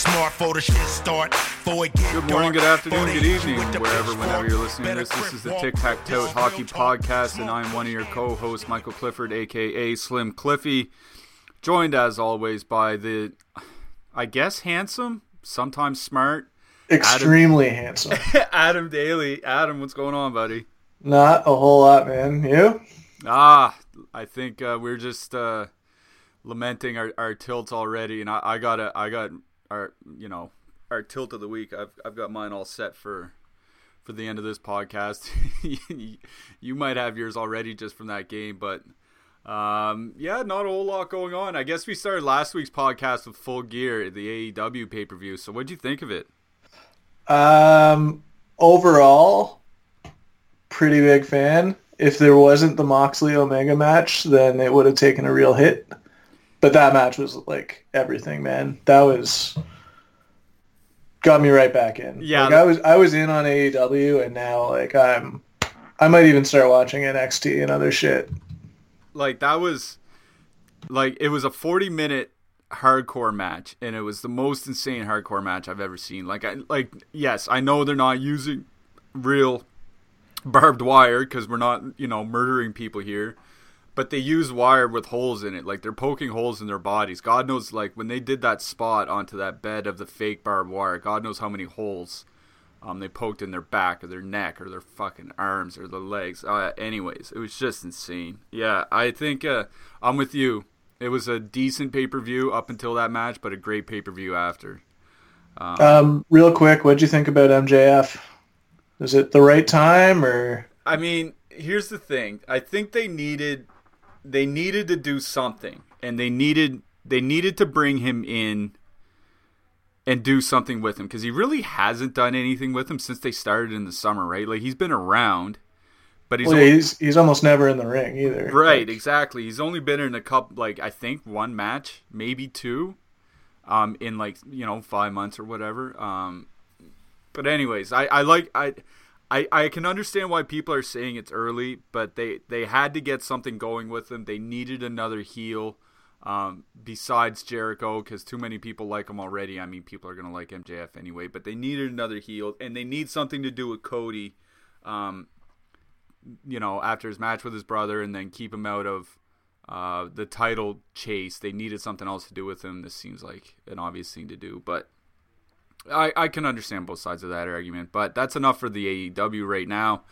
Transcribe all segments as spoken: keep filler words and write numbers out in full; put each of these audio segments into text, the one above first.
smart for the shit start. Good morning, good afternoon, good evening, wherever, whenever you're listening to this. This is the Tic Tac Tote Hockey Podcast, and I'm one of your co-hosts, Michael Clifford, a k a. Slim Cliffy, joined as always by the, I guess, handsome, sometimes smart. Extremely Adam, handsome. Adam Daly. Adam, what's going on, buddy? Not a whole lot, man. You? Ah, I think uh, we're just uh, lamenting our, our tilt already, and I, I got a, I got our, you know, our tilt of the week. I've I've got mine all set for for the end of this podcast. you, you might have yours already just from that game, but um, yeah, not a whole lot going on. I guess we started last week's podcast with Full Gear, the A E W pay per view. So, what'd you think of it? Um, overall, pretty big fan. If there wasn't the Moxley Omega match, then it would have taken a real hit. But that match was like everything, man. That was got me right back in. Yeah, like, I was I was in on A E W, and now like I'm I might even start watching N X T and other shit. Like that was like it was a forty minute hardcore match, and it was the most insane hardcore match I've ever seen. Like I like yes, I know they're not using real barbed wire because we're not, you know, murdering people here, but they use wire with holes in it. Like they're poking holes in their bodies. God knows, like when they did that spot onto that bed of the fake barbed wire, God knows how many holes um they poked in their back or their neck or their fucking arms or their legs. Uh, anyways, it was just insane. Yeah, I think uh, I'm with you. It was a decent pay-per-view up until that match, but a great pay-per-view after. Um, um real quick, what'd you think about M J F? Is it the right time, or? I mean, here's the thing. I think they needed, they needed to do something, and they needed, they needed to bring him in and do something with him, because he really hasn't done anything with him since they started in the summer, right? Like he's been around, but he's well, only, he's, he's almost never in the ring either. Right, like, exactly. He's only been in a couple, like I think one match, maybe two, um, in like you know five months or whatever, um. But anyways, I, I like I, I I can understand why people are saying it's early, but they, they had to get something going with them. They needed another heel, um, besides Jericho, because too many people like him already. I mean, people are gonna like M J F anyway, but they needed another heel, and they need something to do with Cody, um, you know, after his match with his brother, and then keep him out of uh, the title chase. They needed something else to do with him. This seems like an obvious thing to do, but. I, I can understand both sides of that argument, but that's enough for the A E W right now.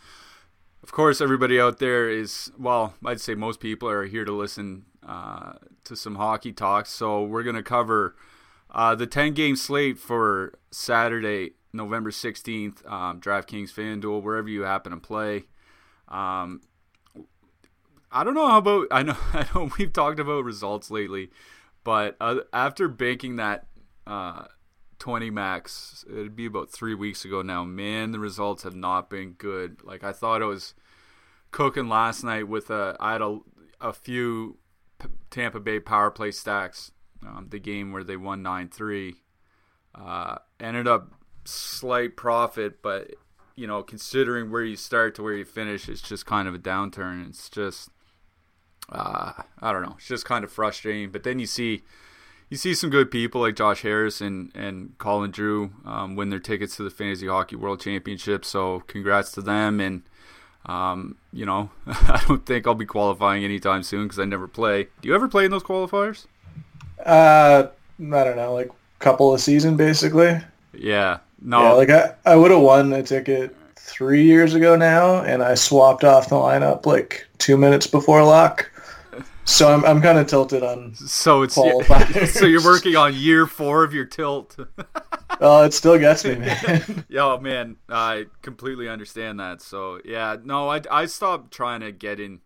Of course, everybody out there is, well, I'd say most people are here to listen uh, to some hockey talk, so we're going to cover uh, the ten-game slate for Saturday, November sixteenth, um, DraftKings, FanDuel, wherever you happen to play. Um, I don't know how about, I know, I know we've talked about results lately, but uh, after banking that uh twenty max, it'd be about three weeks ago now, man, the results have not been good. Like I thought I was cooking last night with a I had a, a few P- Tampa Bay power play stacks, um, the game where they won nine three, uh, ended up slight profit, but you know, considering where you start to where you finish, it's just kind of a downturn. It's just uh, I don't know, it's just kind of frustrating. But then you see You see some good people like Josh Harris and, and Colin Drew um, win their tickets to the Fantasy Hockey World Championship, so congrats to them. And, um, you know, I don't think I'll be qualifying anytime soon because I never play. Do you ever play in those qualifiers? Uh, I don't know, like a couple of season basically. Yeah. No. Yeah, like I, I would have won a ticket three years ago now, and I swapped off the lineup like two minutes before lock. So I'm I'm kind of tilted on so it's qualifiers. So you're working on year four of your tilt. Oh, it still gets me, man. Yo, man, I completely understand that. So yeah, no, I, I stopped trying to get in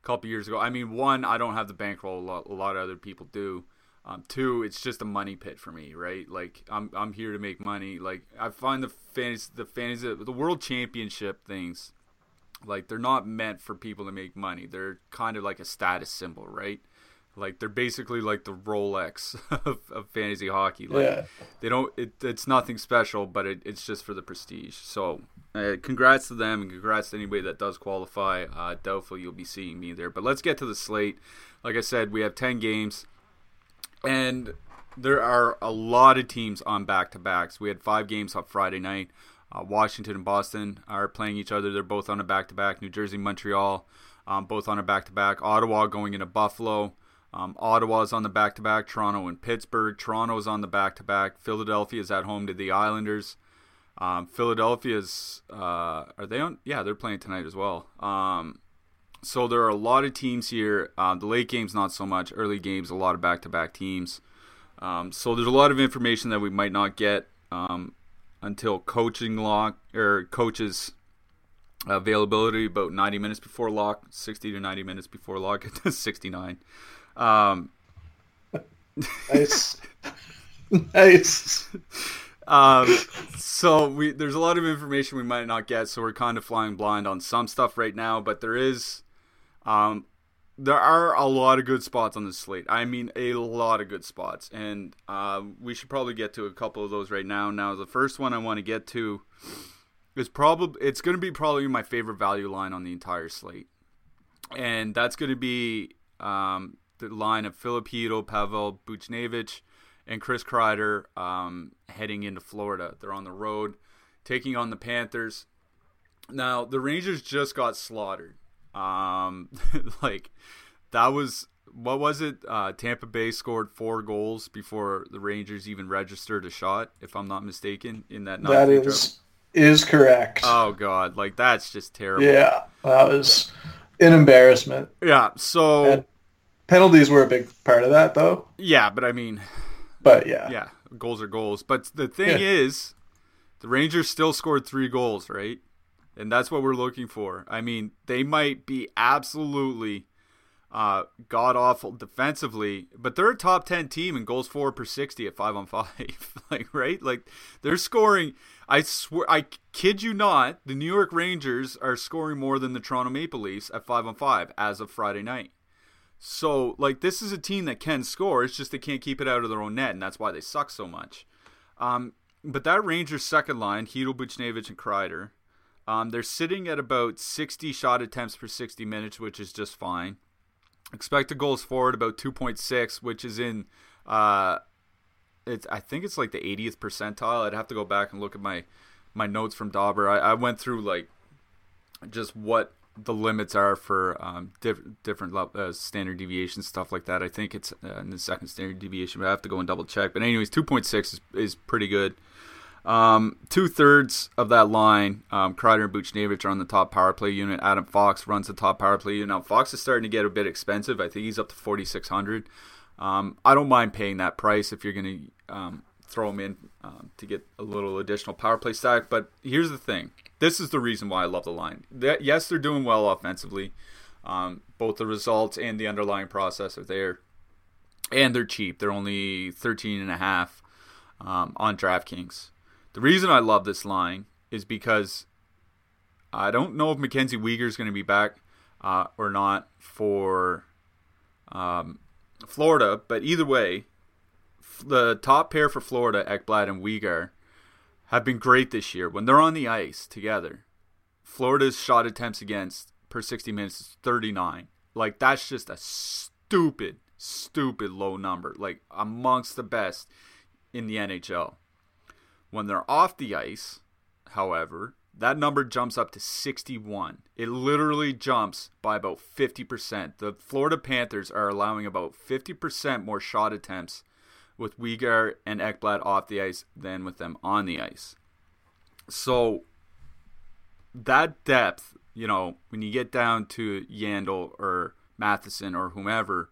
a couple years ago. I mean, one, I don't have the bankroll. A lot, a lot of other people do. Um, two, it's just a money pit for me, right? Like I'm I'm here to make money. Like I find the fantasy the fantasy the World Championship things. Like, they're not meant for people to make money. They're kind of like a status symbol, right? Like, they're basically like the Rolex of, of fantasy hockey. Like, yeah. They don't, it, it's nothing special, but it, it's just for the prestige. So, uh, congrats to them, and congrats to anybody that does qualify. Uh, doubtful you'll be seeing me there. But let's get to the slate. Like I said, we have ten games. And there are a lot of teams on back-to-backs. We had five games on Friday night. Uh, Washington and Boston are playing each other. They're both on a back-to-back. New Jersey, Montreal, um, both on a back-to-back. Ottawa going into Buffalo. Um, Ottawa is on the back-to-back. Toronto and Pittsburgh. Toronto is on the back-to-back. Philadelphia is at home to the Islanders. Um, Philadelphia's uh, are they on? Yeah, they're playing tonight as well. Um, so there are a lot of teams here. Uh, the late games, not so much. Early games, a lot of back-to-back teams. Um, so there's a lot of information that we might not get um, until coaching lock or coaches availability about ninety minutes before lock, sixty to ninety minutes before lock. sixty-nine. Um, nice, nice. Um, so we there's a lot of information we might not get, so we're kind of flying blind on some stuff right now. But there is, um, there are a lot of good spots on the slate. I mean, a lot of good spots, and uh, we should probably get to a couple of those right now. Now, the first one I want to get to is probably it's going to be probably my favorite value line on the entire slate, and that's going to be um, the line of Filipino Pavel Buchnevich and Chris Kreider um, heading into Florida. They're on the road, taking on the Panthers. Now, the Rangers just got slaughtered. Um, like, that was, what was it? Uh, Tampa Bay scored four goals before the Rangers even registered a shot, if I'm not mistaken, in that night. That is, is correct. Oh, God. Like, that's just terrible. Yeah, that was an embarrassment. Yeah, so... And penalties were a big part of that, though. Yeah, but I mean... But yeah, yeah, goals are goals. But the thing yeah. is, the Rangers still scored three goals, right? And that's what we're looking for. I mean, they might be absolutely uh, god awful defensively, but they're a top ten team in goals for per sixty at five on five, like right? Like they're scoring. I swear, I kid you not, the New York Rangers are scoring more than the Toronto Maple Leafs at five on five as of Friday night. So, like, this is a team that can score. It's just they can't keep it out of their own net, and that's why they suck so much. Um, but that Rangers second line, Hedel, Buchnevich, and Kreider, um, they're sitting at about sixty shot attempts per sixty minutes, which is just fine. Expected goals forward about two point six, which is in, uh, it's I think it's like the eightieth percentile. I'd have to go back and look at my, my notes from Dauber. I, I went through, like, just what the limits are for um, diff- different uh, standard deviation, stuff like that. I think it's uh, in the second standard deviation, but I have to go and double check. But anyways, two point six is, is pretty good. Um, two-thirds of that line, um, Kreider and Buchnevich are on the top power play unit. Adam Fox runs the top power play unit. Now, Fox is starting to get a bit expensive. I think he's up to forty-six hundred. Um, I don't mind paying that price if you're going to um, throw him in um, to get a little additional power play stack. But here's the thing. This is the reason why I love the line. That, yes, they're doing well offensively. Um, both the results and the underlying process are there. And they're cheap. They're only thirteen and a half um, on DraftKings. The reason I love this line is because I don't know if Mackenzie Weegar is going to be back uh, or not for um, Florida. But either way, the top pair for Florida, Ekblad and Weegar, have been great this year. When they're on the ice together, Florida's shot attempts against per sixty minutes is thirty-nine. Like, that's just a stupid, stupid low number. Like, amongst the best in the N H L. When they're off the ice, however, that number jumps up to sixty-one. It literally jumps by about fifty percent. The Florida Panthers are allowing about fifty percent more shot attempts with Weegar and Ekblad off the ice than with them on the ice. So that depth, you know, when you get down to Yandel or Matheson or whomever,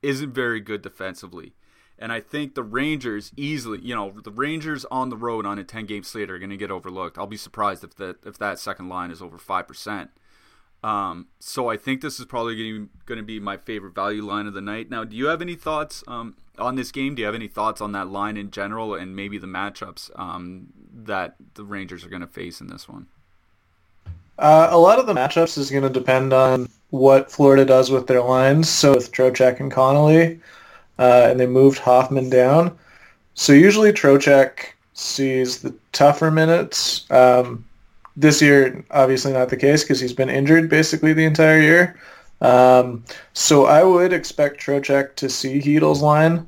isn't very good defensively. And I think the Rangers easily, you know, the Rangers on the road on a ten-game slate are going to get overlooked. I'll be surprised if that, if that second line is over five percent. Um, so I think this is probably going to be my favorite value line of the night. Now, do you have any thoughts um, on this game? Do you have any thoughts on that line in general and maybe the matchups um, that the Rangers are going to face in this one? Uh, a lot of the matchups is going to depend on what Florida does with their lines. So with Trocheck and Connolly, uh, and they moved Hoffman down. So usually Trocheck sees the tougher minutes. Um, This year, obviously not the case because he's been injured basically the entire year. Um, so I would expect Trocheck to see Hedel's line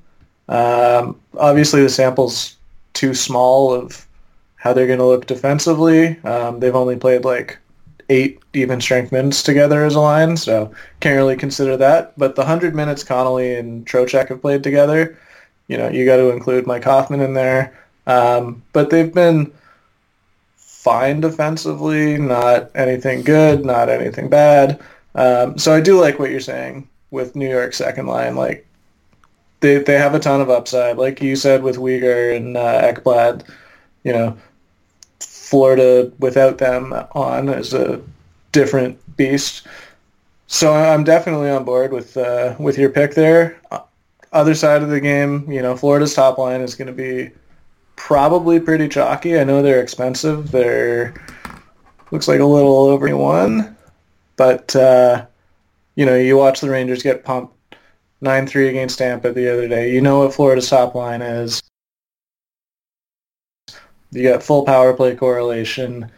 Um, obviously, the sample's too small of how they're going to look defensively. Um, they've only played like eight even strength minutes together as a line, so can't really consider that. But the one hundred minutes Connolly and Trocheck have played together, you know, you got to include Mike Hoffman in there. Um, but they've been fine defensively, not anything good, not anything bad. Um, so I do like what you're saying with New York's second line. Like, they they have a ton of upside. Like you said with Weegar and uh, Ekblad, you know, Florida without them on is a different beast. So I'm definitely on board with uh, with your pick there. Other side of the game, you know, Florida's top line is going to be probably pretty chalky. I know they're expensive. They're looks like a little over one, but uh, you know, you watch the Rangers get pumped nine three against Tampa the other day. You know what Florida's top line is. You got full power play correlation.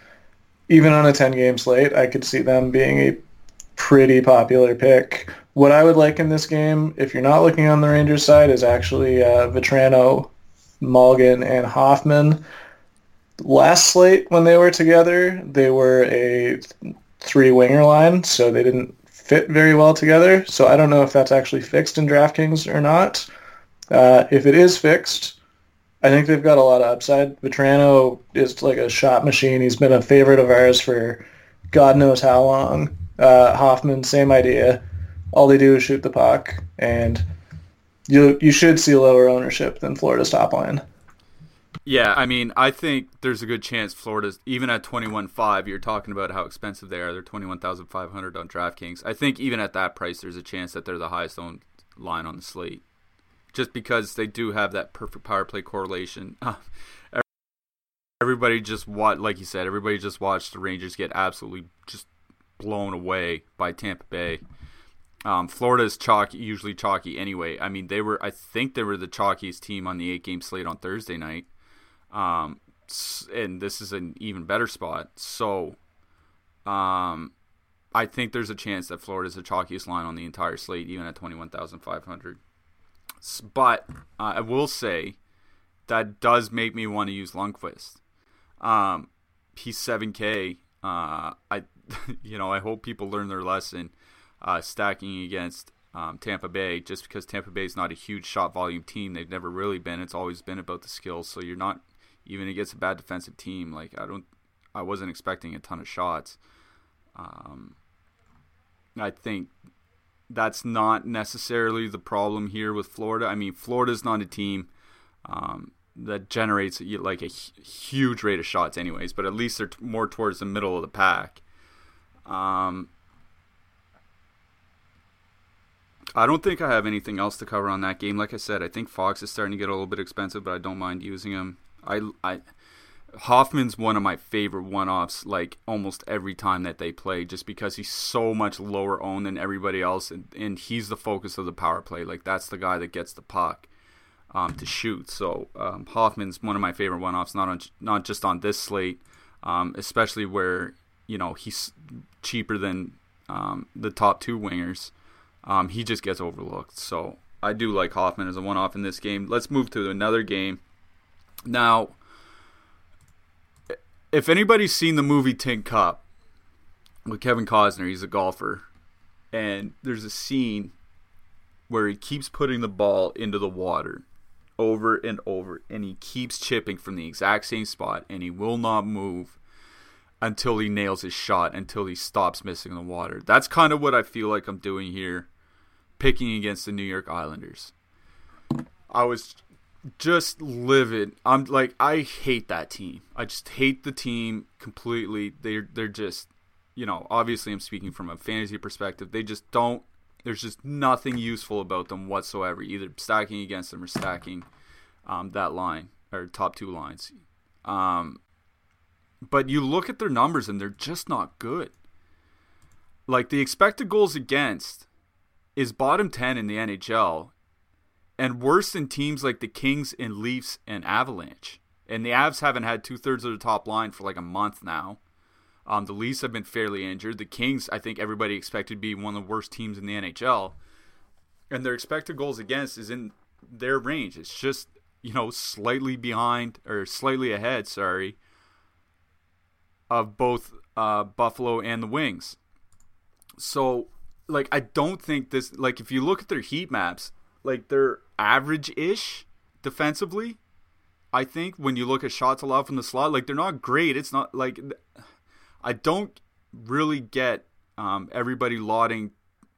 Even on a ten-game slate, I could see them being a pretty popular pick. What I would like in this game, if you're not looking on the Rangers side, is actually uh, Vetrano, Malgin, and Hoffman. Last slate, when they were together, they were a three-winger line, so they didn't fit very well together. So I don't know if that's actually fixed in DraftKings or not. Uh, if it is fixed, I think they've got a lot of upside. Vetrano is like a shot machine. He's been a favorite of ours for God knows how long. Uh, Hoffman, same idea. All they do is shoot the puck, and you you should see lower ownership than Florida's top line. Yeah, I mean, I think there's a good chance Florida's, even at twenty-one five, you're talking about how expensive they are. They're twenty-one thousand five hundred dollars on DraftKings. I think even at that price, there's a chance that they're the highest owned line on the slate, just because they do have that perfect power play correlation. Everybody just watched, like you said, everybody just watched the Rangers get absolutely just blown away by Tampa Bay. Um, Florida is chalky, usually chalky anyway. I mean, they were, I think they were the chalkiest team on the eight-game slate on Thursday night. Um, and this is an even better spot. So um, I think there's a chance that Florida's the chalkiest line on the entire slate, even at twenty-one thousand five hundred. But uh, I will say that does make me want to use Lundqvist. Um, he's seven K. Uh, I, you know, I hope people learn their lesson uh, stacking against um, Tampa Bay. Just because Tampa Bay is not a huge shot volume team, they've never really been. It's always been about the skills. So you're not even against a bad defensive team. Like I don't, I wasn't expecting a ton of shots. Um, I think. That's not necessarily the problem here with Florida. I mean, Florida's not a team um, that generates like a huge rate of shots anyways, but at least they're t- more towards the middle of the pack. Um, I don't think I have anything else to cover on that game. Like I said, I think Fox is starting to get a little bit expensive, but I don't mind using him. I, I, Hoffman's one of my favorite one-offs, like almost every time that they play, just because he's so much lower owned than everybody else, and, and he's the focus of the power play. Like that's the guy that gets the puck um, to shoot. So um, Hoffman's one of my favorite one-offs, not on, not just on this slate, um, especially where you know he's cheaper than um, the top two wingers. Um, he just gets overlooked. So I do like Hoffman as a one-off in this game. Let's move to another game now. If anybody's seen the movie Tin Cup with Kevin Costner, he's a golfer, and there's a scene where he keeps putting the ball into the water over and over, and he keeps chipping from the exact same spot, and he will not move until he nails his shot, until he stops missing the water. That's kind of what I feel like I'm doing here, picking against the New York Islanders. I was... Just livid. I'm like, I hate that team. I just hate the team completely. They're they're just, you know, obviously I'm speaking from a fantasy perspective. They just don't, there's just nothing useful about them whatsoever, either stacking against them or stacking um, that line, or top two lines. Um, but you look at their numbers and they're just not good. Like the expected goals against is bottom ten in the N H L. And worse than teams like the Kings and Leafs and Avalanche. And the Avs haven't had two-thirds of the top line for like a month now. Um, the Leafs have been fairly injured. The Kings, I think everybody expected to be one of the worst teams in the N H L. And their expected goals against is in their range. It's just, you know, slightly behind or slightly ahead, sorry, of both uh, Buffalo and the Wings. So, like, I don't think this, like, if you look at their heat maps, like, they're average-ish defensively. I think when you look at shots allowed from the slot, like, they're not great. It's not, like, I don't really get um, everybody lauding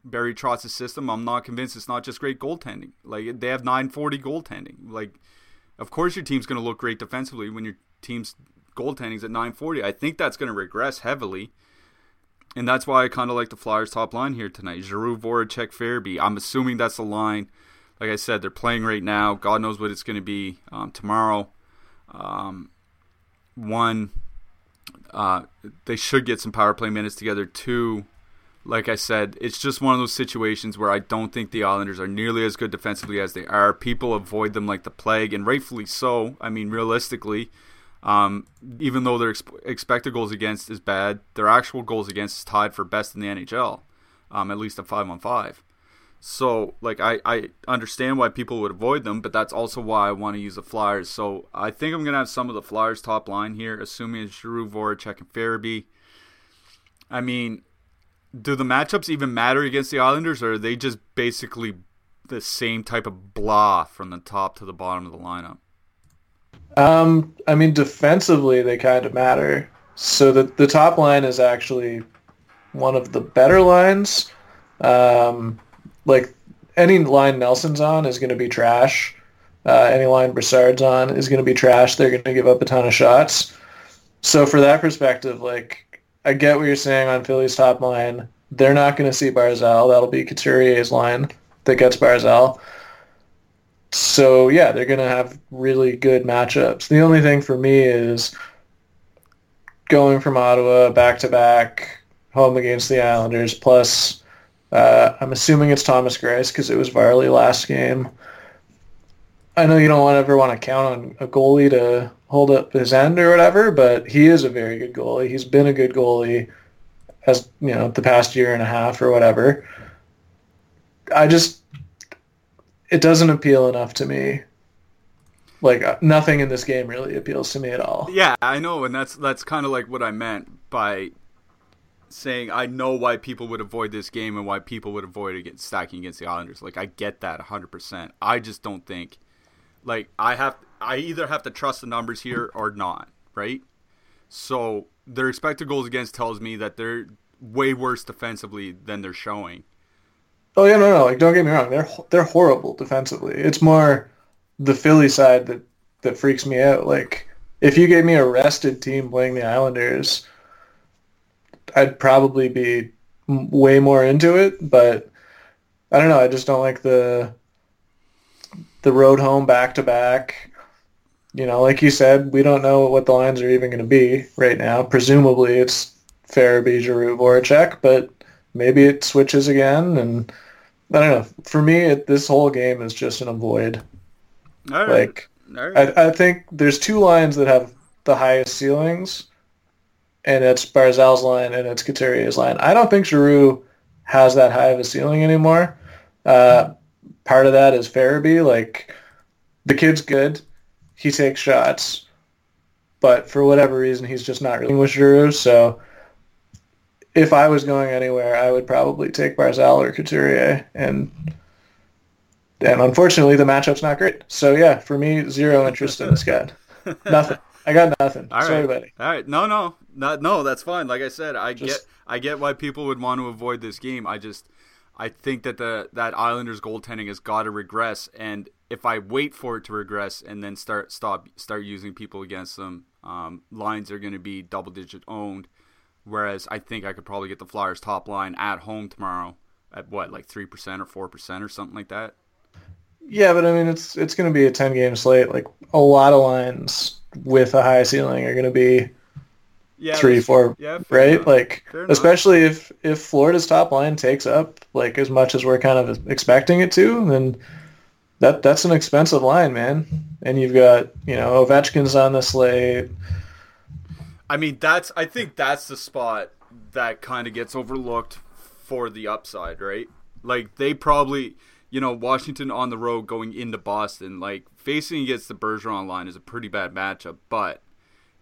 Barry Trotz's system. I'm not convinced it's not just great goaltending. Like, they have nine forty goaltending. Like, of course your team's going to look great defensively when your team's goaltending's at nine forty. I think that's going to regress heavily. And that's why I kind of like the Flyers' top line here tonight. Giroux, Voracek, Farabee. I'm assuming that's the line. Like I said, they're playing right now. God knows what it's going to be um, tomorrow. Um, one, uh, they should get some power play minutes together. Two, like I said, it's just one of those situations where I don't think the Islanders are nearly as good defensively as they are. People avoid them like the plague, and rightfully so. I mean, realistically, um, even though their ex- expected goals against is bad, their actual goals against is tied for best in the N H L, um, at least a five on five. So, like, I, I understand why people would avoid them, but that's also why I want to use the Flyers. So, I think I'm going to have some of the Flyers' top line here, assuming it's Giroux, Voracek, and Farabee. I mean, do the matchups even matter against the Islanders, or are they just basically the same type of blah from the top to the bottom of the lineup? Um, I mean, defensively, they kind of matter. So, the, the top line is actually one of the better lines. Um... Like, any line Nelson's on is going to be trash. Uh, any line Broussard's on is going to be trash. They're going to give up a ton of shots. So for that perspective, like, I get what you're saying on Philly's top line. They're not going to see Barzal. That'll be Couturier's line that gets Barzal. So, yeah, they're going to have really good matchups. The only thing for me is going from Ottawa back-to-back, home against the Islanders, plus... Uh, I'm assuming it's Thomas Greiss because it was Varley last game. I know you don't want ever want to count on a goalie to hold up his end or whatever, but he is a very good goalie. He's been a good goalie as you know the past year and a half or whatever. I just it doesn't appeal enough to me. Like nothing in this game really appeals to me at all. Yeah, I know, and that's that's kind of like what I meant by saying I know why people would avoid this game and why people would avoid against stacking against the Islanders. Like I get that one hundred percent. I just don't think like I have I either have to trust the numbers here or not, right? So their expected goals against tells me that they're way worse defensively than they're showing. Oh yeah, no no, like don't get me wrong. They're they're horrible defensively. It's more the Philly side that that freaks me out. Like if you gave me a rested team playing the Islanders, I'd probably be way more into it, but I don't know. I just don't like the the road home back-to-back. You know, like you said, we don't know what the lines are even going to be right now. Presumably it's Farabee, Giroux, Voracek, but maybe it switches again. And I don't know. For me, it, this whole game is just an avoid. All right. Like, all right. I, I think there's two lines that have the highest ceilings. And it's Barzal's line, and it's Couturier's line. I don't think Giroux has that high of a ceiling anymore. Uh, part of that is Farabee. Like, the kid's good. He takes shots. But for whatever reason, he's just not really with Giroux. So if I was going anywhere, I would probably take Barzal or Couturier. And, and unfortunately, the matchup's not great. So, yeah, for me, zero interest in this guy. Nothing. I got nothing. All Sorry, right. buddy. All right. No, no. Not, no, that's fine. Like I said, I just, get I get why people would want to avoid this game. I just I think that the that Islanders goaltending has got to regress, and if I wait for it to regress and then start stop start using people against them, um, lines are going to be double digit owned. Whereas I think I could probably get the Flyers top line at home tomorrow at what like three percent or four percent or something like that. Yeah, but I mean it's it's going to be a ten game slate. Like a lot of lines with a high ceiling are going to be. Yeah, three, four, yeah, right? Enough. Like, fair especially enough. if if Florida's top line takes up like as much as we're kind of expecting it to, then that that's an expensive line, man. And you've got you know Ovechkin's on the slate. I mean, that's I think that's the spot that kind of gets overlooked for the upside, right? Like they probably you know, Washington on the road going into Boston, like, facing against the Bergeron line is a pretty bad matchup, but,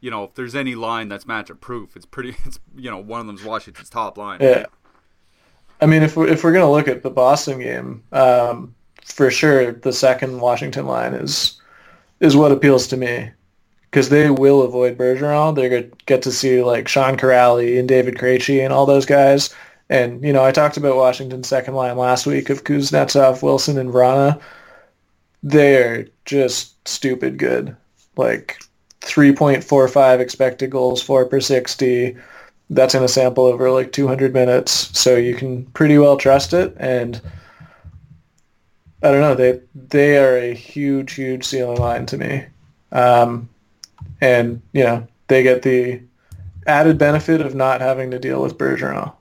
you know, if there's any line that's matchup-proof, it's pretty, it's, you know, one of them's Washington's top line. Yeah. I mean, if we're, if we're going to look at the Boston game, um, for sure the second Washington line is is what appeals to me, because they will avoid Bergeron. They're going to get to see, like, Sean Corrali and David Krejci and all those guys. And, you know, I talked about Washington's second line last week of Kuznetsov, Wilson, and Vrana. They're just stupid good. Like, three point four five expected goals, four per sixty. That's in a sample over like two hundred minutes, so you can pretty well trust it. And I don't know, they they are a huge, huge ceiling line to me. Um, and, you know, they get the added benefit of not having to deal with Bergeron.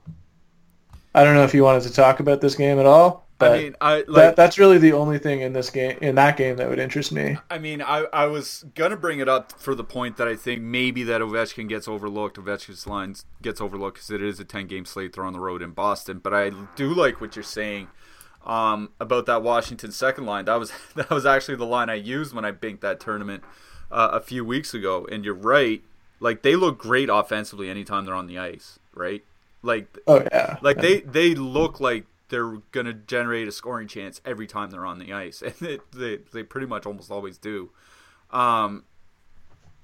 I don't know if you wanted to talk about this game at all. But I mean, I, like, that, that's really the only thing in this game, in that game, that would interest me. I mean, I, I was gonna bring it up for the point that I think maybe that Ovechkin gets overlooked. Ovechkin's line gets overlooked because it is a ten-game slate. They're on the road in Boston, but I do like what you're saying um, about that Washington second line. That was that was actually the line I used when I banked that tournament uh, a few weeks ago. And you're right, like, they look great offensively anytime they're on the ice, right? Like, oh yeah, like yeah. they they look like they're going to generate a scoring chance every time they're on the ice. And they they, they pretty much almost always do. Um,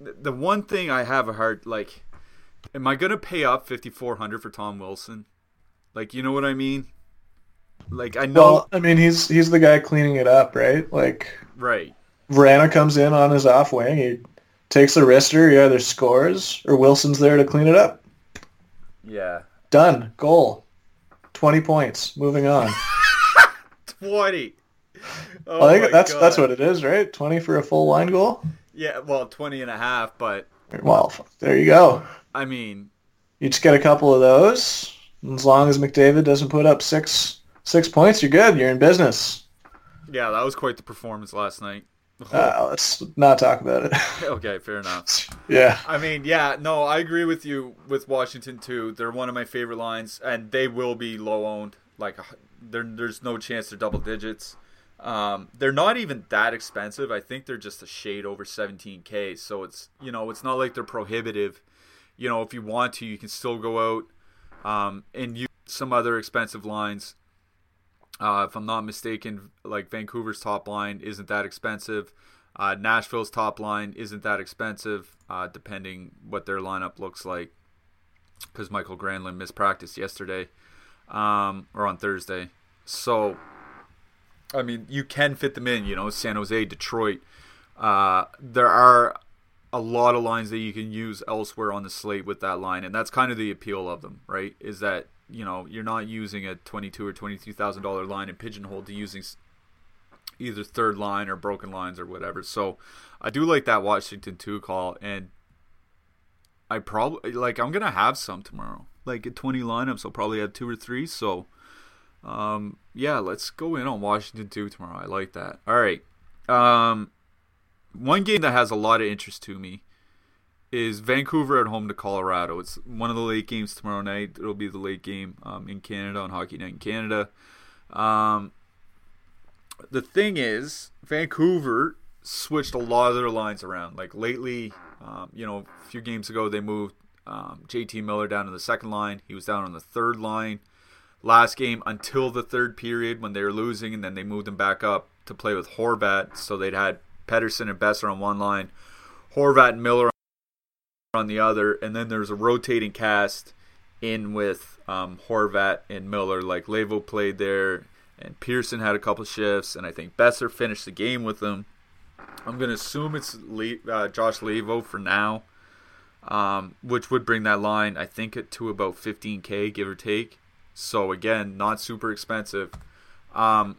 the, the one thing I have a hard, like, am I going to pay up fifty-four hundred for Tom Wilson? Like, you know what I mean? Like, I know. Well, I mean, he's, he's the guy cleaning it up, right? Like, right. Vrana comes in on his off wing. He takes the wrister. He either scores or Wilson's there to clean it up. Yeah. Done. Goal. twenty points. Moving on. twenty. Oh, I think that's God. That's what it is, right? twenty for a full line goal? Yeah, well, twenty and a half, but... Well, there you go. I mean... You just get a couple of those. As long as McDavid doesn't put up six six points, you're good. You're in business. Yeah, that was quite the performance last night. Uh, let's not talk about it. Okay, fair enough. Yeah. I mean, yeah, no, I agree with you with Washington, too. They're one of my favorite lines, and they will be low-owned. Like, there's no chance they're double digits. Um, they're not even that expensive. I think they're just a shade over seventeen K, so it's, you know, it's not like they're prohibitive. You know, if you want to, you can still go out um, and use some other expensive lines. Uh, if I'm not mistaken, like, Vancouver's top line isn't that expensive. Uh, Nashville's top line isn't that expensive, uh, depending what their lineup looks like, because Michael Granlund mispracticed yesterday um, or on Thursday. So, I mean, you can fit them in, you know, San Jose, Detroit. Uh, there are a lot of lines that you can use elsewhere on the slate with that line, and that's kind of the appeal of them, right, is that, you know, you're not using a twenty-two thousand dollars or twenty-three thousand dollars line and pigeonholed to using either third line or broken lines or whatever. So I do like that Washington two call, and I probably, like, I'm going to have some tomorrow. Like, at twenty lineups, I'll probably have two or three. So, um, yeah, let's go in on Washington two tomorrow. I like that. All right. Um, one game that has a lot of interest to me is Vancouver at home to Colorado. It's one of the late games tomorrow night. It'll be the late game um, in Canada on Hockey Night in Canada. Um, the thing is, Vancouver switched a lot of their lines around. Like, lately, um, you know, a few games ago, they moved um, J T Miller down to the second line. He was down on the third line last game until the third period when they were losing, and then they moved him back up to play with Horvat. So they'd had Pettersson and Besser on one line, Horvat and Miller on on the other, and then there's a rotating cast in with um, Horvat and Miller. Like, Levo played there, and Pearson had a couple shifts, and I think Besser finished the game with them. I'm going to assume it's Le- uh, Josh Levo for now, um, which would bring that line, I think, to about fifteen K, give or take. So, again, not super expensive. Um,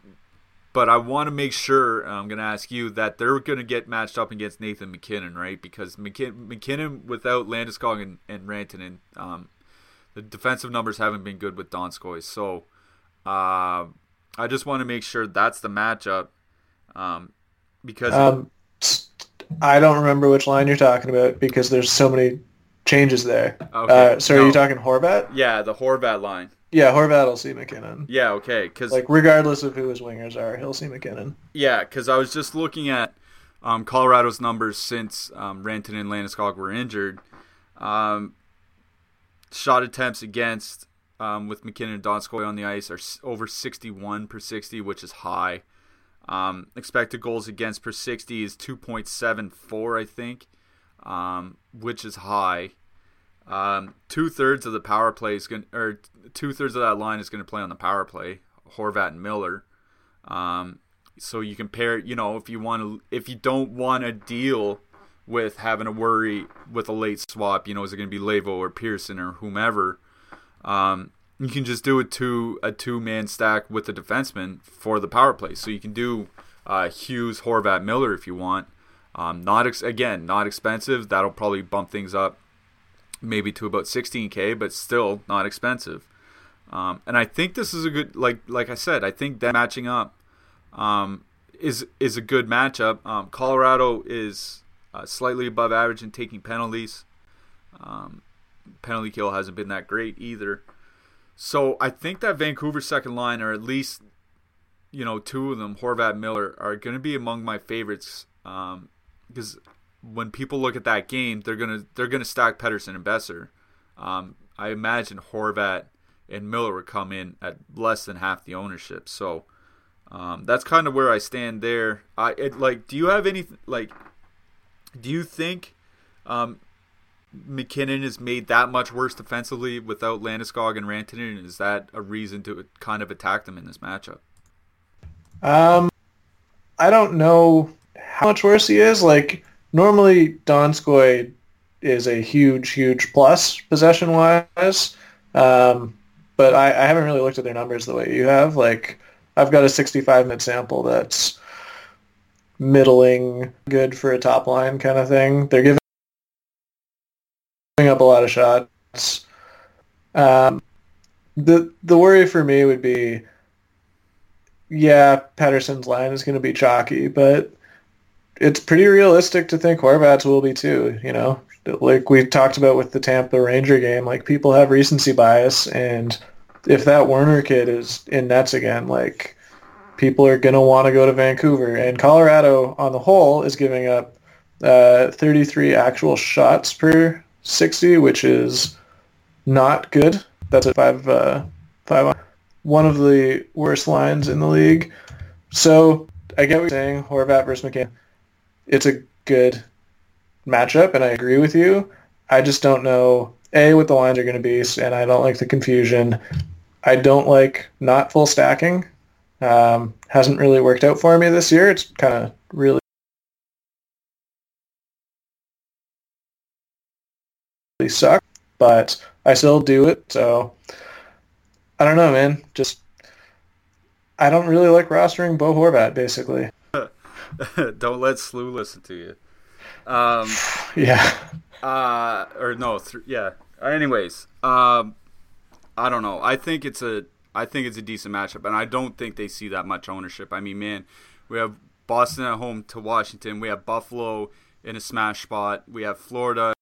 but I want to make sure, I'm going to ask you, that they're going to get matched up against Nathan McKinnon, right? Because McKin- McKinnon without Landeskog and, and Rantanen, um, the defensive numbers haven't been good with Donskoy. So uh, I just want to make sure that's the matchup. Um, because um, I don't remember which line you're talking about because there's so many changes there. Okay. Uh, so no. Are you talking Horvat? Yeah, the Horvat line. Yeah, Horvat will see McKinnon. Yeah, okay. Cause, like, regardless of who his wingers are, he'll see McKinnon. Yeah, because I was just looking at um, Colorado's numbers since um, Rantanen and Landeskog were injured. Um, shot attempts against um, with McKinnon and Donskoy on the ice are over sixty-one per sixty, which is high. Um, expected goals against per sixty is two point seven four, I think, um, which is high. Um, two thirds of the power play is going, or two thirds of that line is going to play on the power play. Horvat and Miller. Um, so you compare, you know, if you want to, if you don't want to deal with having to worry with a late swap, you know, is it going to be Levo or Pearson or whomever? Um, you can just do a two a two man stack with the defenseman for the power play. So you can do uh, Hughes, Horvat, Miller if you want. Um, not ex- again, not expensive. That'll probably bump things up. Maybe to about sixteen K, but still not expensive. Um, and I think this is a good, like like I said, I think that matching up um, is is a good matchup. Um, Colorado is uh, slightly above average in taking penalties. Um, penalty kill hasn't been that great either. So I think that Vancouver's second line, or at least, you know, two of them, Horvat, Miller, are going to be among my favorites um, because when people look at that game, they're gonna they're gonna stack Pettersson and Besser. Um, I imagine Horvat and Miller would come in at less than half the ownership. So um, that's kind of where I stand there. I it, like. Do you have any like? Do you think um, McKinnon is made that much worse defensively without Landeskog and Rantanen? Is that a reason to kind of attack them in this matchup? Um, I don't know how much worse he is. Like. Normally, Donskoy is a huge, huge plus possession-wise, um, but I, I haven't really looked at their numbers the way you have. Like, I've got a sixty-five minute sample that's middling good for a top line kind of thing. They're giving up a lot of shots. Um, the the worry for me would be, yeah, Patterson's line is going to be chalky, but it's pretty realistic to think Horvat's will be too, you know? Like we talked about with the Tampa Ranger game, like people have recency bias, and if that Werner kid is in nets again, like people are going to want to go to Vancouver. And Colorado, on the whole, is giving up uh, thirty-three actual shots per sixty, which is not good. That's a five, uh, five, one of the worst lines in the league. So I get what you're saying, Horvat versus McCann. It's a good matchup, and I agree with you. I just don't know, A, what the lines are going to be, and I don't like the confusion. I don't like not full stacking. Um, hasn't really worked out for me this year. It's kind of really sucked, but I still do it. So I don't know, man. Just I don't really like rostering Bo Horvat, basically. Don't let Slew listen to you. Um, yeah. Uh, or no, th- yeah. Anyways, um, I don't know. I think it's a I think it's a decent matchup, and I don't think they see that much ownership. I mean, man, we have Boston at home to Washington. We have Buffalo in a smash spot. We have Florida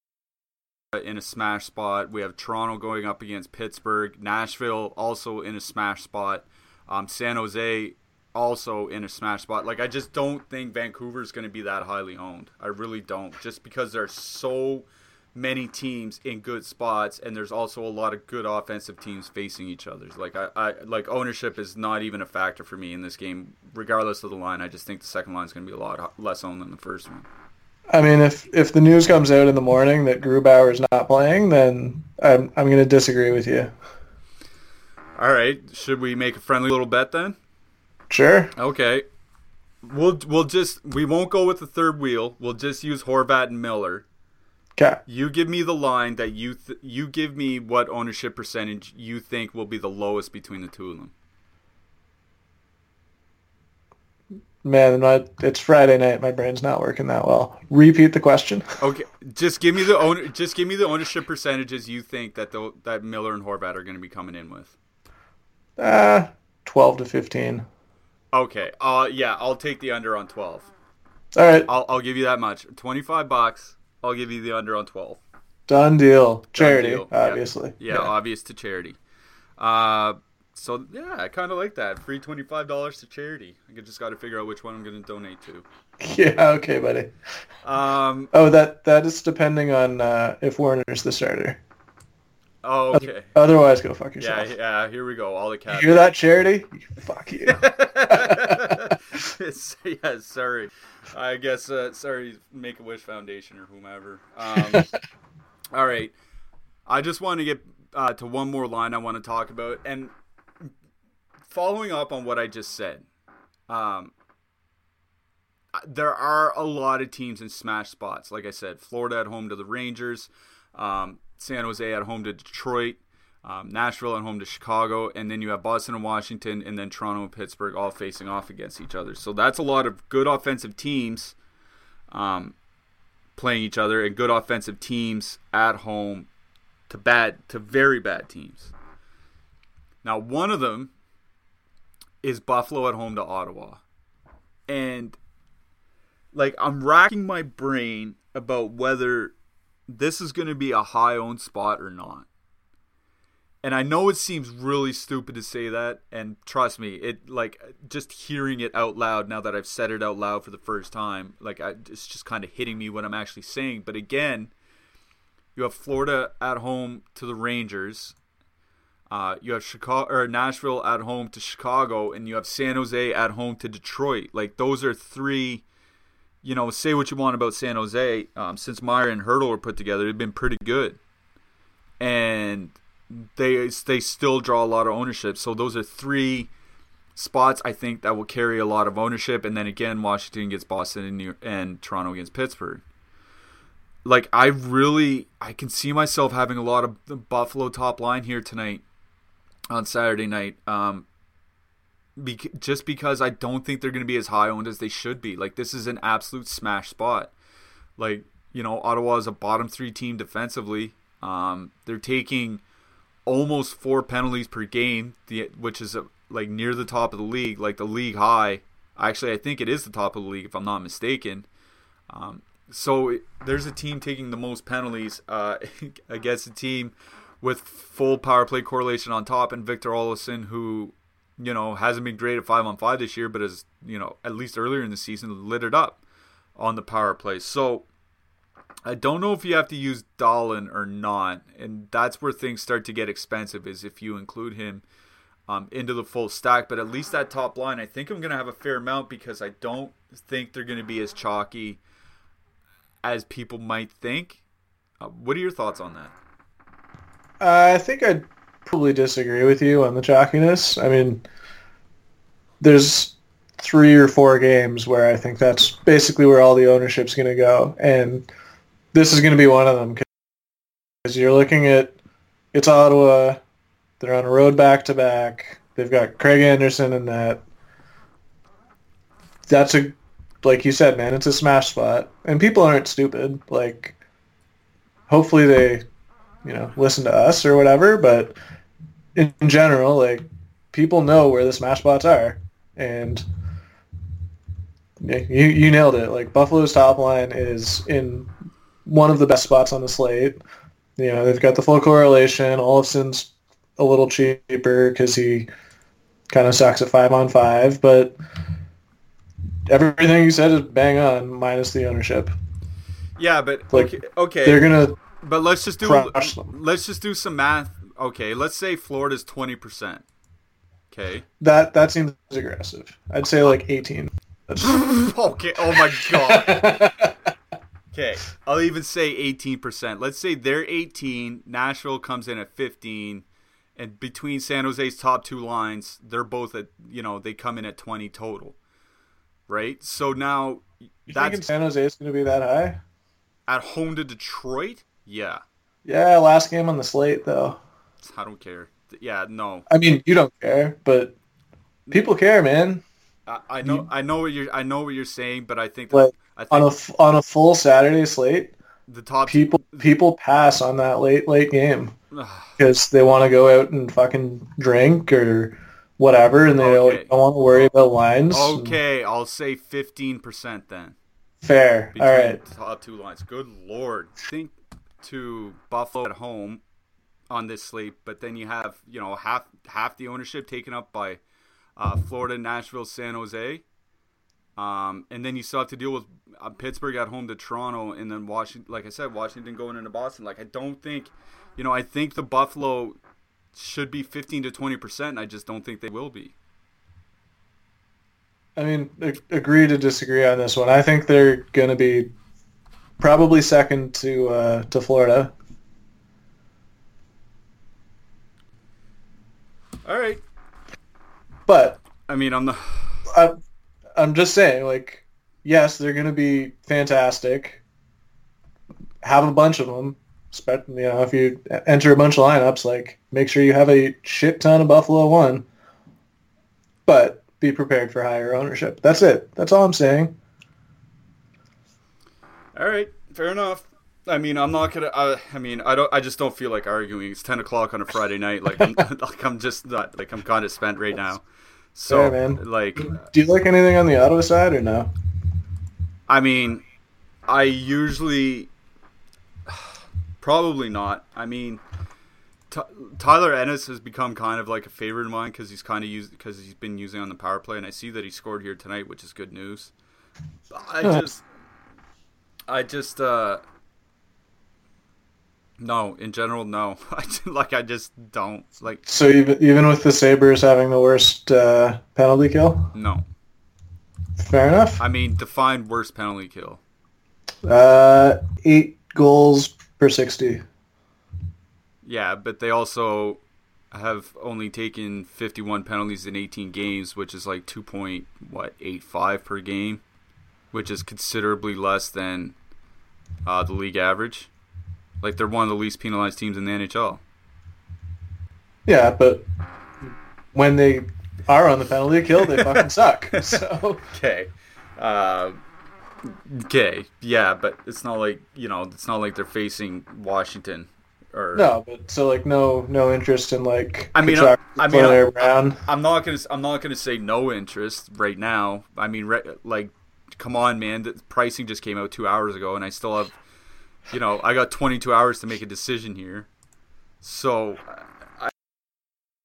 in a smash spot. We have Toronto going up against Pittsburgh. Nashville also in a smash spot. Um, San Jose also in a smash spot. Like, I just don't think Vancouver's going to be that highly owned. I really don't. Just because there are so many teams in good spots, and there's also a lot of good offensive teams facing each other. Like, I, I like ownership is not even a factor for me in this game, regardless of the line. I just think the second line is going to be a lot less owned than the first one. I mean, if if the news comes out in the morning that Grubauer is not playing, then I'm I'm going to disagree with you. All right, should we make a friendly little bet then? Sure. Okay. We'll we'll just we won't go with the third wheel. We'll just use Horvat and Miller. Okay. You give me the line that you th- you give me what ownership percentage you think will be the lowest between the two of them. Man, my, it's Friday night. My brain's not working that well. Repeat the question. Okay. Just give me the owner. Just give me the ownership percentages you think that the, that Miller and Horvat are going to be coming in with. Uh, twelve to fifteen. Okay. Uh, yeah, I'll take the under on twelve. All right. I'll, I'll give you that much. twenty-five bucks. I'll give you the under on twelve. Done deal. Charity, Done deal. obviously. Yeah, yeah, yeah, obvious to charity. Uh, so, yeah, I kind of like that. Free twenty-five dollars to charity. I just got to figure out which one I'm going to donate to. Yeah, okay, buddy. Um. Oh, that that is depending on uh, if Warner's the starter. Oh, okay. Otherwise, go fuck yourself. Yeah, yeah. Here we go. All the cats. You hear that, charity? Fuck you. Yes, yeah, sorry. I guess uh, sorry. Make a Wish Foundation or whomever. Um, all right. I just want to get uh, to one more line I want to talk about, and following up on what I just said. Um, there are a lot of teams in smash spots. Like I said, Florida at home to the Rangers. Um, San Jose at home to Detroit, um, Nashville at home to Chicago, and then you have Boston and Washington, and then Toronto and Pittsburgh all facing off against each other. So that's a lot of good offensive teams um, playing each other, and good offensive teams at home to bad, to very bad teams. Now, one of them is Buffalo at home to Ottawa. And, like, I'm racking my brain about whether this is going to be a high-owned spot or not. And I know it seems really stupid to say that, and trust me, it like just hearing it out loud now that I've said it out loud for the first time, like I, it's just kind of hitting me what I'm actually saying. But again, you have Florida at home to the Rangers, uh, you have Chicago or Nashville at home to Chicago, and you have San Jose at home to Detroit. Like those are three. You know, say what you want about San Jose. Um, since Meyer and Hurdle were put together, they've been pretty good, and they they still draw a lot of ownership. So those are three spots I think that will carry a lot of ownership. And then again, Washington gets Boston and New York, and Toronto against Pittsburgh. Like I really, I can see myself having a lot of the Buffalo top line here tonight on Saturday night. Um, Be- just because I don't think they're going to be as high owned as they should be. Like this is an absolute smash spot. Like, you know, Ottawa is a bottom three team defensively. Um, they're taking almost four penalties per game, the, which is a, like near the top of the league, like the league high. Actually, I think it is the top of the league if I'm not mistaken. Um, so it, there's a team taking the most penalties uh, against a team with full power play correlation on top, and Victor Olsson, who, you know, hasn't been great at five on five this year, but as you know, at least earlier in the season, lit it up on the power play. So I don't know if you have to use Dahlin or not, and that's where things start to get expensive, is if you include him um, into the full stack. But at least that top line, I think I'm going to have a fair amount, because I don't think they're going to be as chalky as people might think. Uh, what are your thoughts on that? Uh, I think I'd probably disagree with you on the chalkiness. I mean, there's three or four games where I think that's basically where all the ownership's going to go, and this is going to be one of them, because you're looking at, it's Ottawa, they're on a road back-to-back, they've got Craig Anderson in that. That's a, like you said, man, it's a smash spot, and people aren't stupid. Like, hopefully they, you know, listen to us or whatever, but in general, like, people know where the smash spots are, and you you nailed it. Like, Buffalo's top line is in one of the best spots on the slate. You know, they've got the full correlation. Olafson's a little cheaper because he kind of sucks at five on five, but everything you said is bang on, minus the ownership. Yeah, but like, okay, okay. they're gonna. But let's just do let's just do some math. Okay, let's say Florida's twenty percent. Okay. That that seems aggressive. I'd say like eighteen. Okay. Oh my god. Okay. I'll even say eighteen percent. Let's say they're eighteen. Nashville comes in at fifteen, and between San Jose's top two lines, they're both at, you know, they come in at twenty total. Right? So now you think San Jose is going to be that high at home to Detroit? Yeah. Yeah, last game on the slate, though. I don't care. Yeah, no. I mean, you don't care, but people care, man. I, I know, you, I know what you're, I know what you're saying, but I think, like, that, I think on a on a full Saturday slate, the top people people pass on that late late game because they want to go out and fucking drink or whatever, and they okay. don't, don't want to worry about lines. Okay, and I'll say fifteen percent then. Fair. All right. The top two lines. Good lord. Think. To Buffalo at home, on this slate, but then you have, you know, half half the ownership taken up by uh, Florida, Nashville, San Jose. Um, and then you still have to deal with uh, Pittsburgh at home to Toronto, and then Washington, like I said, Washington going into Boston. Like, I don't think, you know, I think the Buffalo should be fifteen to twenty percent, and I just don't think they will be. I mean, ag- agree to disagree on this one. I think they're going to be probably second to uh, to Florida. All right. But I mean, I'm the I'm, I'm just saying, like, yes, they're going to be fantastic. Have a bunch of them. You know, if you enter a bunch of lineups, like, make sure you have a shit ton of Buffalo one. But be prepared for higher ownership. That's it. That's all I'm saying. All right, fair enough. I mean, I'm not gonna. I, I mean, I don't. I just don't feel like arguing. It's ten o'clock on a Friday night. Like, I'm, like I'm just not. Like, I'm kind of spent right now. So, yeah, man. Like, do you like anything on the Ottawa side or no? I mean, I usually probably not. I mean, T- Tyler Ennis has become kind of like a favorite of mine because he's kind of used because he's been using on the power play, and I see that he scored here tonight, which is good news. I just. I just, uh, no, in general, no. I just, like, I just don't. Like. So even, even with the Sabres having the worst uh, penalty kill? No. Fair enough. I mean, define worst penalty kill. Uh, eight goals per sixty. Yeah, but they also have only taken fifty-one penalties in eighteen games, which is like two point eight five per game, which is considerably less than uh, the league average. Like, they're one of the least penalized teams in the N H L. Yeah, but when they are on the penalty kill, they fucking suck. So okay, uh, okay, yeah, but it's not like, you know, it's not like they're facing Washington or no, but so like no, no interest in like. I mean, I, I mean, I'm, I'm not gonna, I'm not gonna say no interest right now. I mean, re, like. Come on, man. The pricing just came out two hours ago, and I still have, you know, I got twenty-two hours to make a decision here. So, I,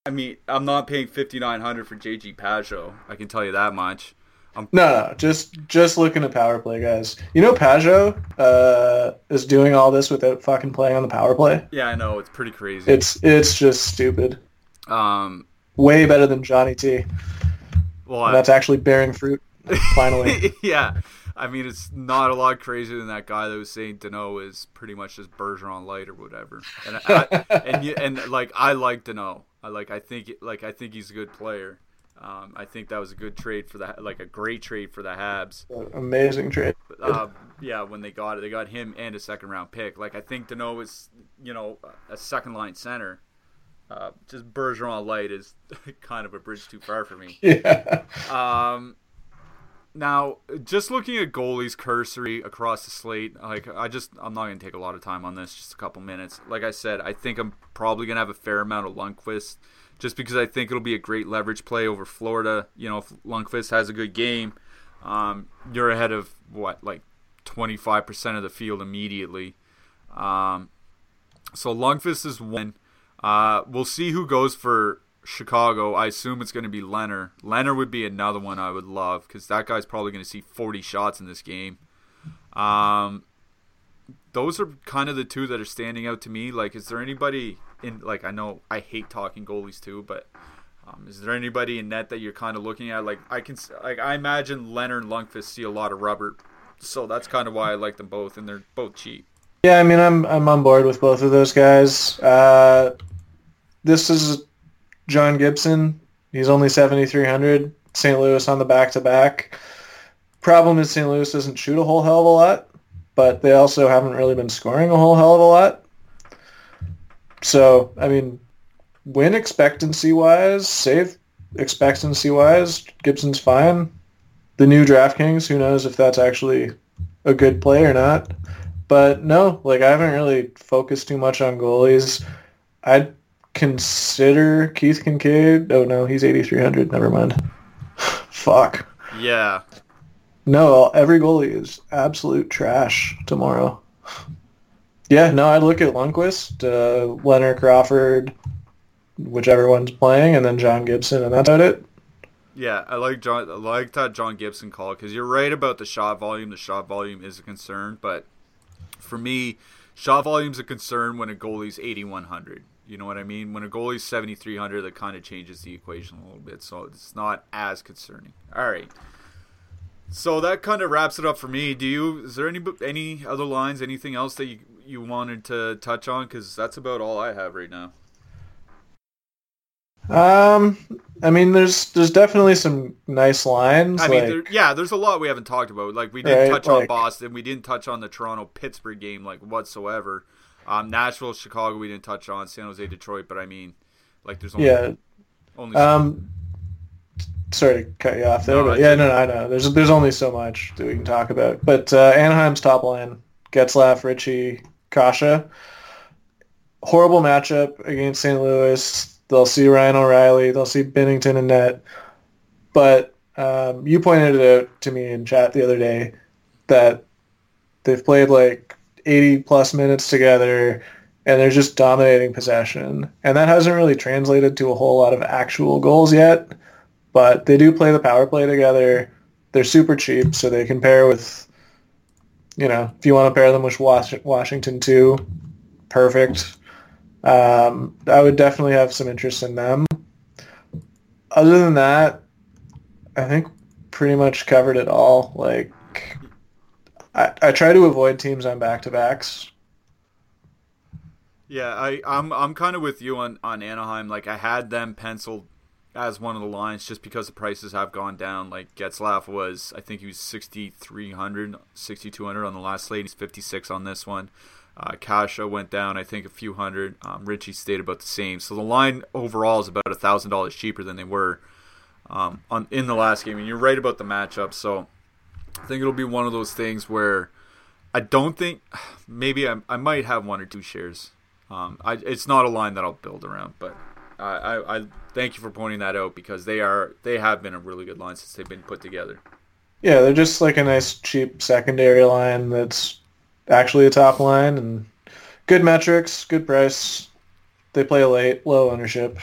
I mean, I'm not paying fifty-nine hundred dollars for J G Pageau. I can tell you that much. I'm... No, no, just just looking at power play, guys. You know, Pageau uh, is doing all this without fucking playing on the power play. Yeah, I know. It's pretty crazy. It's it's just stupid. Um, way better than Johnny T. Well, I... that's actually bearing fruit. Finally. Yeah. I mean, it's not a lot crazier than that guy that was saying Deneau is pretty much just Bergeron light or whatever. And I, I, and, you, and like I like Deneau. I like I think like I think he's a good player. Um, I think that was a good trade for the like a great trade for the Habs. Amazing trade. Uh, yeah, when they got it, they got him and a second round pick. Like, I think Deneau is, you know, a second line center. Uh, just Bergeron light is kind of a bridge too far for me. Yeah. Um. Now, just looking at goalies cursory across the slate, like I just, I'm not going to take a lot of time on this, just a couple minutes. Like I said, I think I'm probably going to have a fair amount of Lundqvist, just because I think it'll be a great leverage play over Florida. You know, if Lundqvist has a good game, um, you're ahead of, what, like twenty-five percent of the field immediately. Um, so Lundqvist is one. Uh, we'll see who goes for Chicago. I assume it's going to be Leonard. Leonard would be another one I would love, because that guy's probably going to see forty shots in this game. Um, those are kind of the two that are standing out to me. Like, is there anybody in, like, I know I hate talking goalies too, but um, is there anybody in net that you're kind of looking at? Like, I can, like, I imagine Leonard and Lundqvist see a lot of rubber, so that's kind of why I like them both, and they're both cheap. Yeah, I mean, I'm I'm on board with both of those guys. Uh, this is John Gibson, he's only seventy-three hundred. Saint Louis on the back-to-back. Problem is Saint Louis doesn't shoot a whole hell of a lot, but they also haven't really been scoring a whole hell of a lot. So, I mean, win expectancy-wise, save expectancy-wise, Gibson's fine. The new DraftKings, who knows if that's actually a good play or not. But no, like, I haven't really focused too much on goalies. I'd consider Keith Kincaid. Oh no, he's eighty-three hundred. Never mind. Fuck. Yeah. No, every goalie is absolute trash tomorrow. Yeah, no, I look at Lundqvist, uh, Leonard Crawford, whichever one's playing, and then John Gibson, and that's about it. Yeah, I like John. I like that John Gibson call because you're right about the shot volume. The shot volume is a concern, but for me, shot volume's a concern when a goalie's eighty-one hundred. You know what I mean? When a goalie's seventy-three hundred, that kind of changes the equation a little bit, so it's not as concerning. All right. So that kind of wraps it up for me. Do you? Is there any any other lines? Anything else that you you wanted to touch on? Because that's about all I have right now. Um, I mean, there's there's definitely some nice lines. I like, mean, there, yeah, there's a lot we haven't talked about. Like we didn't right, touch like, on Boston. We didn't touch on the Toronto-Pittsburgh game like whatsoever. Um, Nashville, Chicago, we didn't touch on. San Jose, Detroit, but I mean, like there's only yeah. only. Um, Sorry to cut you off there, no, but I yeah, didn't. no, no, I know. There's there's only so much that we can talk about. But uh, Anaheim's top line, Getzlaf, Richie, Kasha. Horrible matchup against Saint Louis. They'll see Ryan O'Reilly. They'll see Binnington and net. But um, you pointed it out to me in chat the other day that they've played like eighty-plus minutes together, and they're just dominating possession. And that hasn't really translated to a whole lot of actual goals yet. But they do play the power play together. They're super cheap, so they can pair with, you know, if you want to pair them with Washington too, perfect. Um, I would definitely have some interest in them. Other than that, I think pretty much covered it all. Like, I, I try to avoid teams on back-to-backs. Yeah, I, I'm I'm kind of with you on, on Anaheim. Like, I had them penciled as one of the lines just because the prices have gone down. Like Getzlaf was, I think he was sixty-three hundred, sixty-two hundred on the last slate. He's fifty-six on this one. Uh, Kasha went down, I think, a few hundred. Um, Richie stayed about the same. So the line overall is about one thousand dollars cheaper than they were um, on in the last game. And you're right about the matchup. So I think it'll be one of those things where I don't think – maybe I, I might have one or two shares. Um, I, it's not a line that I'll build around, but – I, I thank you for pointing that out because they are they have been a really good line since they've been put together. Yeah, they're just like a nice, cheap secondary line that's actually a top line and good metrics, good price. They play late, low ownership.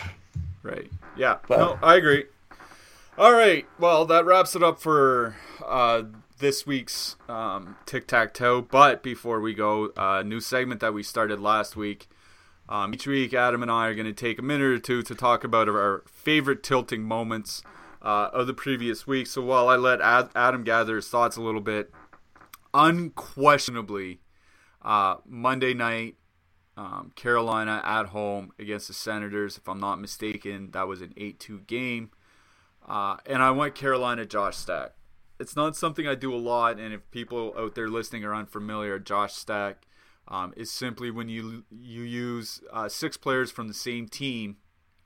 Right. Yeah. But. No, I agree. All right. Well, that wraps it up for uh, this week's um, Tic-Tac-Toe. But before we go, a uh, new segment that we started last week. Um, each week, Adam and I are going to take a minute or two to talk about our favorite tilting moments uh, of the previous week. So while I let Ad- Adam gather his thoughts a little bit, unquestionably, uh, Monday night, um, Carolina at home against the Senators. If I'm not mistaken, that was an eight two game. Uh, and I went Carolina Josh Stack. It's not something I do a lot, and if people out there listening are unfamiliar, Josh Stack Um, is simply when you you use uh, six players from the same team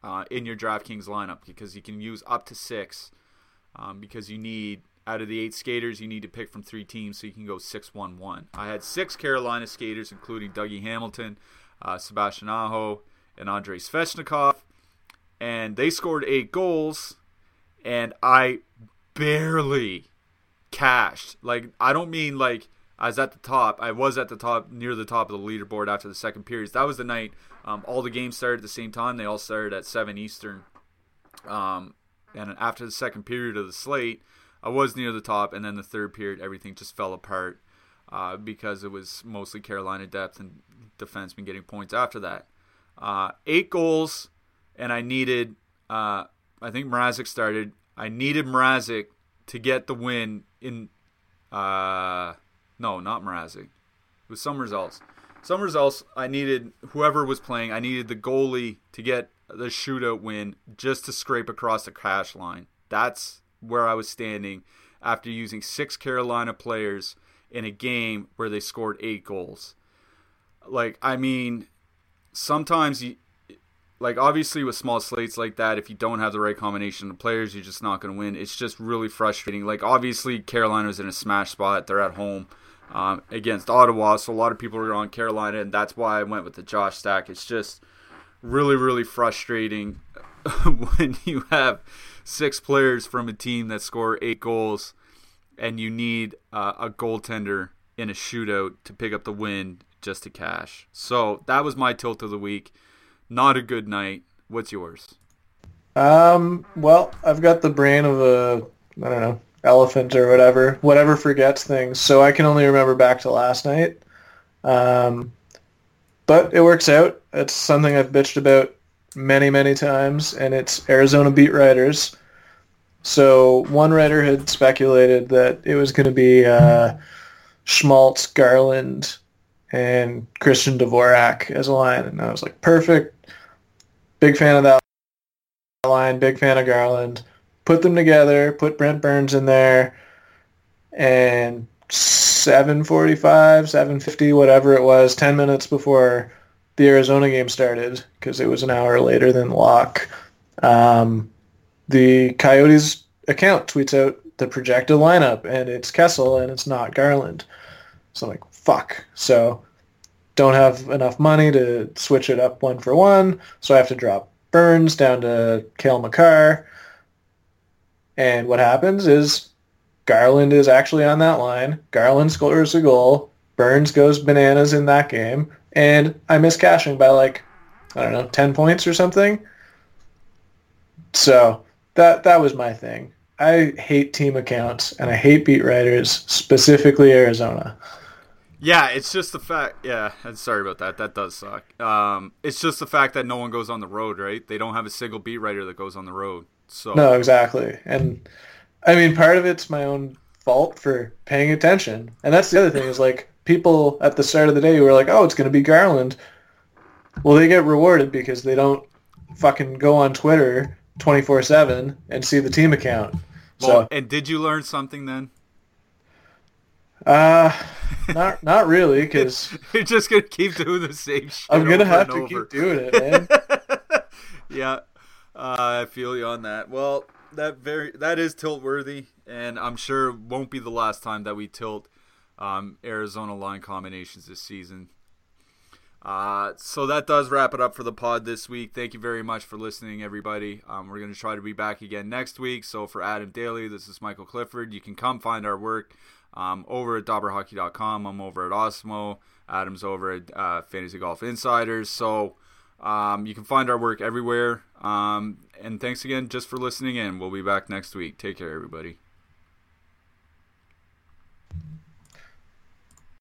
uh, in your DraftKings lineup, because you can use up to six um, because you need, out of the eight skaters, you need to pick from three teams, so you can go six one one. I had six Carolina skaters, including Dougie Hamilton, uh, Sebastian Aho, and Andrei Svechnikov, and they scored eight goals, and I barely cashed. Like, I don't mean like I was at the top. I was at the top, near the top of the leaderboard after the second period. That was the night um, all the games started at the same time. They all started at seven Eastern. Um, and after the second period of the slate, I was near the top. And then the third period, everything just fell apart uh, because it was mostly Carolina depth and defensemen getting points after that. Uh, eight goals, and I needed, uh, I think Mrazek started. I needed Mrazek to get the win in... Uh, No, not Mrazek. It was Summers else. Summers else, I needed whoever was playing, I needed the goalie to get the shootout win just to scrape across the cash line. That's where I was standing after using six Carolina players in a game where they scored eight goals. Like, I mean, sometimes, you, like obviously with small slates like that, if you don't have the right combination of players, you're just not going to win. It's just really frustrating. Like, obviously, Carolina's in a smash spot. They're at home. Um, against Ottawa, so a lot of people are on Carolina, and that's why I went with the Josh Stack. It's just really, really frustrating when you have six players from a team that score eight goals, and you need uh, a goaltender in a shootout to pick up the win just to cash. So that was my tilt of the week. Not a good night. What's yours? Um. Well, I've got the brain of a, I don't know, elephant or whatever. Whatever forgets things. So I can only remember back to last night. Um, but it works out. It's something I've bitched about many, many times, and it's Arizona beat writers. So one writer had speculated that it was going to be uh, Schmaltz, Garland, and Christian Dvorak as a line. And I was like, perfect. Big fan of that line. Big fan of Garland. Put them together. Put Brent Burns in there. And seven forty-five, seven fifty, whatever it was, ten minutes before the Arizona game started, because it was an hour later than lock. Um, the Coyotes account tweets out the projected lineup, and it's Kessel, and it's not Garland. So I'm like, fuck. So don't have enough money to switch it up one for one, so I have to drop Burns down to Cale Makar. And what happens is Garland is actually on that line. Garland scores a goal. Burns goes bananas in that game. And I miss cashing by, like, I don't know, ten points or something. So that that was my thing. I hate team accounts, and I hate beat writers, specifically Arizona. Yeah, it's just the fact – yeah, I'm sorry about that. That does suck. Um, it's just the fact that no one goes on the road, right? They don't have a single beat writer that goes on the road. So no, exactly. And, I mean, part of it's my own fault for paying attention. And that's the other thing is, like, people at the start of the day who were like, oh, it's going to be Garland. Well, they get rewarded because they don't fucking go on Twitter twenty-four seven and see the team account. Well, so, and did you learn something then? Uh, not not really, because... You're just going to keep doing the same shit. I'm going to have to over. keep doing it, man. Yeah, uh, I feel you on that. Well, that very that is tilt-worthy, and I'm sure it won't be the last time that we tilt Um, Arizona line combinations this season. Uh, so that does wrap it up for the pod this week. Thank you very much for listening, everybody. Um, we're going to try to be back again next week. So for Adam Daly, this is Michael Clifford. You can come find our work um, over at Dobber Hockey dot com. I'm over at Osmo. Adam's over at uh, Fantasy Golf Insiders. So um, you can find our work everywhere. Um, and thanks again just for listening in. We'll be back next week. Take care, everybody.